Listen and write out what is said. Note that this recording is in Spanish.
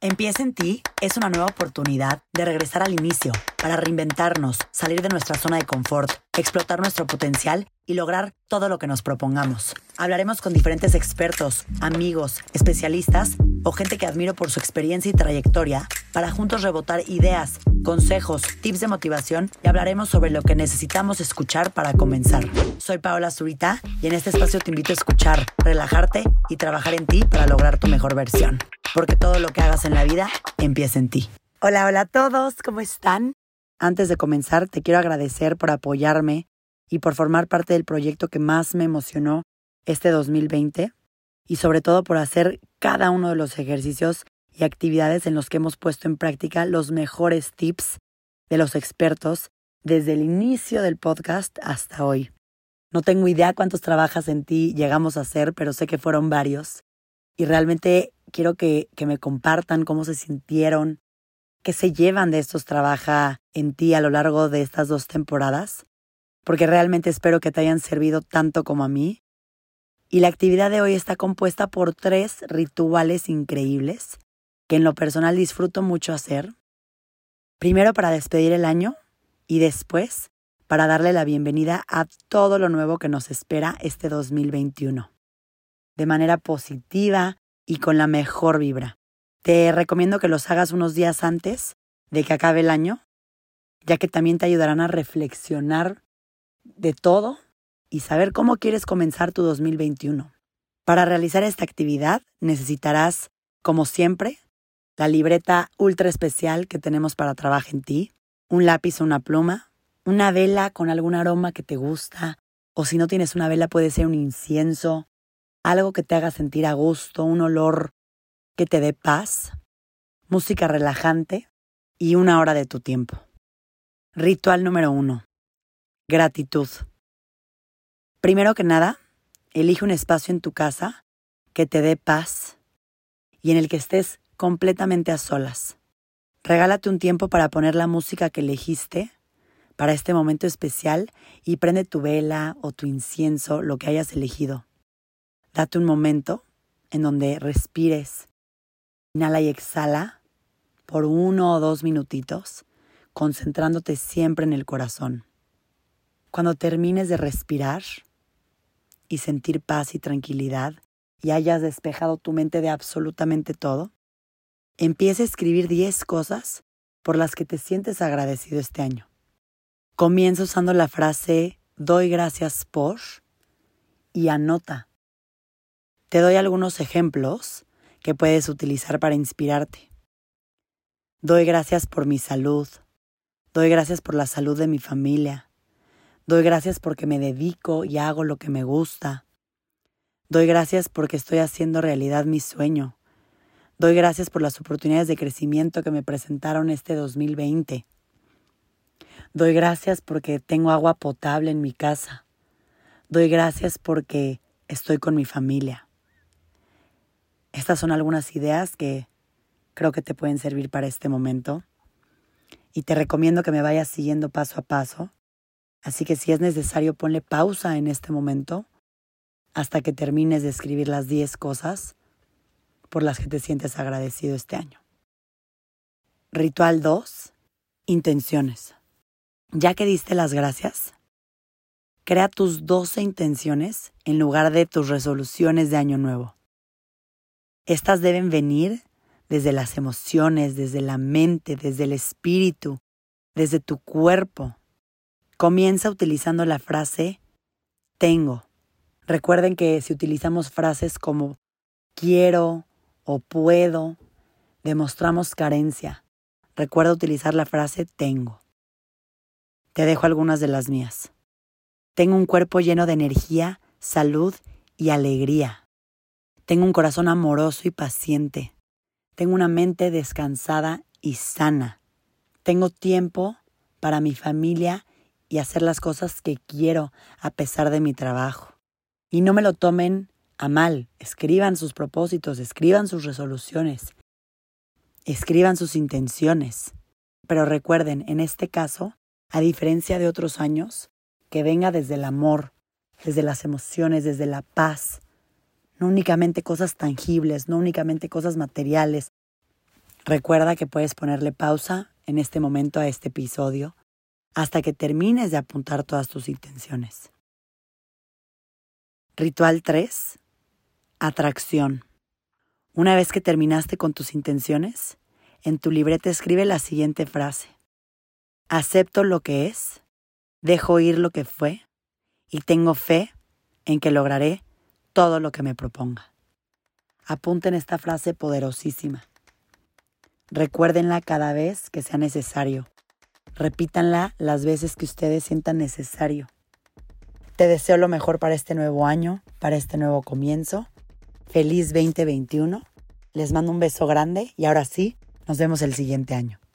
Empieza en ti es una nueva oportunidad de regresar al inicio, para reinventarnos, salir de nuestra zona de confort, explotar nuestro potencial y lograr todo lo que nos propongamos. Hablaremos con diferentes expertos, amigos, especialistas o gente que admiro por su experiencia y trayectoria para juntos rebotar ideas, consejos, tips de motivación y hablaremos sobre lo que necesitamos escuchar para comenzar. Soy Paola Zurita y en este espacio te invito a escuchar, relajarte y trabajar en ti para lograr tu mejor versión. Porque todo lo que hagas en la vida empieza en ti. Hola, hola a todos, ¿cómo están? Antes de comenzar, te quiero agradecer por apoyarme y por formar parte del proyecto que más me emocionó este 2020 y sobre todo por hacer cada uno de los ejercicios y actividades en los que hemos puesto en práctica los mejores tips de los expertos desde el inicio del podcast hasta hoy. No tengo idea cuántos trabajas en ti llegamos a hacer, pero sé que fueron varios y realmente quiero que me compartan cómo se sintieron, qué se llevan de estos trabaja en ti a lo largo de estas 2 temporadas. Porque realmente espero que te hayan servido tanto como a mí. Y la actividad de hoy está compuesta por 3 rituales increíbles que en lo personal disfruto mucho hacer. Primero para despedir el año y después para darle la bienvenida a todo lo nuevo que nos espera este 2021. De manera positiva y con la mejor vibra. Te recomiendo que los hagas unos días antes de que acabe el año, ya que también te ayudarán a reflexionar de todo y saber cómo quieres comenzar tu 2021. Para realizar esta actividad necesitarás, como siempre, la libreta ultra especial que tenemos para Trabaja en Ti, un lápiz o una pluma, una vela con algún aroma que te gusta, o si no tienes una vela puede ser un incienso, algo que te haga sentir a gusto, un olor que te dé paz, música relajante y 1 hora de tu tiempo. Ritual número 1. Gratitud. Primero que nada, elige un espacio en tu casa que te dé paz y en el que estés completamente a solas. Regálate un tiempo para poner la música que elegiste para este momento especial y prende tu vela o tu incienso, lo que hayas elegido. Date un momento en donde respires, inhala y exhala por 1 o 2 minutitos, concentrándote siempre en el corazón. Cuando termines de respirar y sentir paz y tranquilidad y hayas despejado tu mente de absolutamente todo, empieza a escribir 10 cosas por las que te sientes agradecido este año. Comienza usando la frase doy gracias por y anota. Te doy algunos ejemplos que puedes utilizar para inspirarte. Doy gracias por mi salud. Doy gracias por la salud de mi familia. Doy gracias porque me dedico y hago lo que me gusta. Doy gracias porque estoy haciendo realidad mi sueño. Doy gracias por las oportunidades de crecimiento que me presentaron este 2020. Doy gracias porque tengo agua potable en mi casa. Doy gracias porque estoy con mi familia. Estas son algunas ideas que creo que te pueden servir para este momento. Y te recomiendo que me vayas siguiendo paso a paso. Así que si es necesario, ponle pausa en este momento hasta que termines de escribir las 10 cosas por las que te sientes agradecido este año. Ritual 2. Intenciones. Ya que diste las gracias, crea tus 12 intenciones en lugar de tus resoluciones de año nuevo. Estas deben venir desde las emociones, desde la mente, desde el espíritu, desde tu cuerpo. Comienza utilizando la frase tengo. Recuerden que si utilizamos frases como quiero o puedo, demostramos carencia. Recuerda utilizar la frase tengo. Te dejo algunas de las mías. Tengo un cuerpo lleno de energía, salud y alegría. Tengo un corazón amoroso y paciente. Tengo una mente descansada y sana. Tengo tiempo para mi familia y hacer las cosas que quiero a pesar de mi trabajo. Y no me lo tomen a mal. Escriban sus propósitos, escriban sus resoluciones, escriban sus intenciones. Pero recuerden, en este caso, a diferencia de otros años, que venga desde el amor, desde las emociones, desde la paz. No únicamente cosas tangibles, no únicamente cosas materiales, Recuerda que puedes ponerle pausa en este momento a este episodio hasta que termines de apuntar todas tus intenciones. Ritual 3. Atracción. Una vez que terminaste con tus intenciones, en tu libreta escribe la siguiente frase. Acepto lo que es, dejo ir lo que fue y tengo fe en que lograré todo lo que me proponga. Apunten esta frase poderosísima. Recuérdenla cada vez que sea necesario. Repítanla las veces que ustedes sientan necesario. Te deseo lo mejor para este nuevo año, para este nuevo comienzo. Feliz 2021. Les mando un beso grande y ahora sí, nos vemos el siguiente año.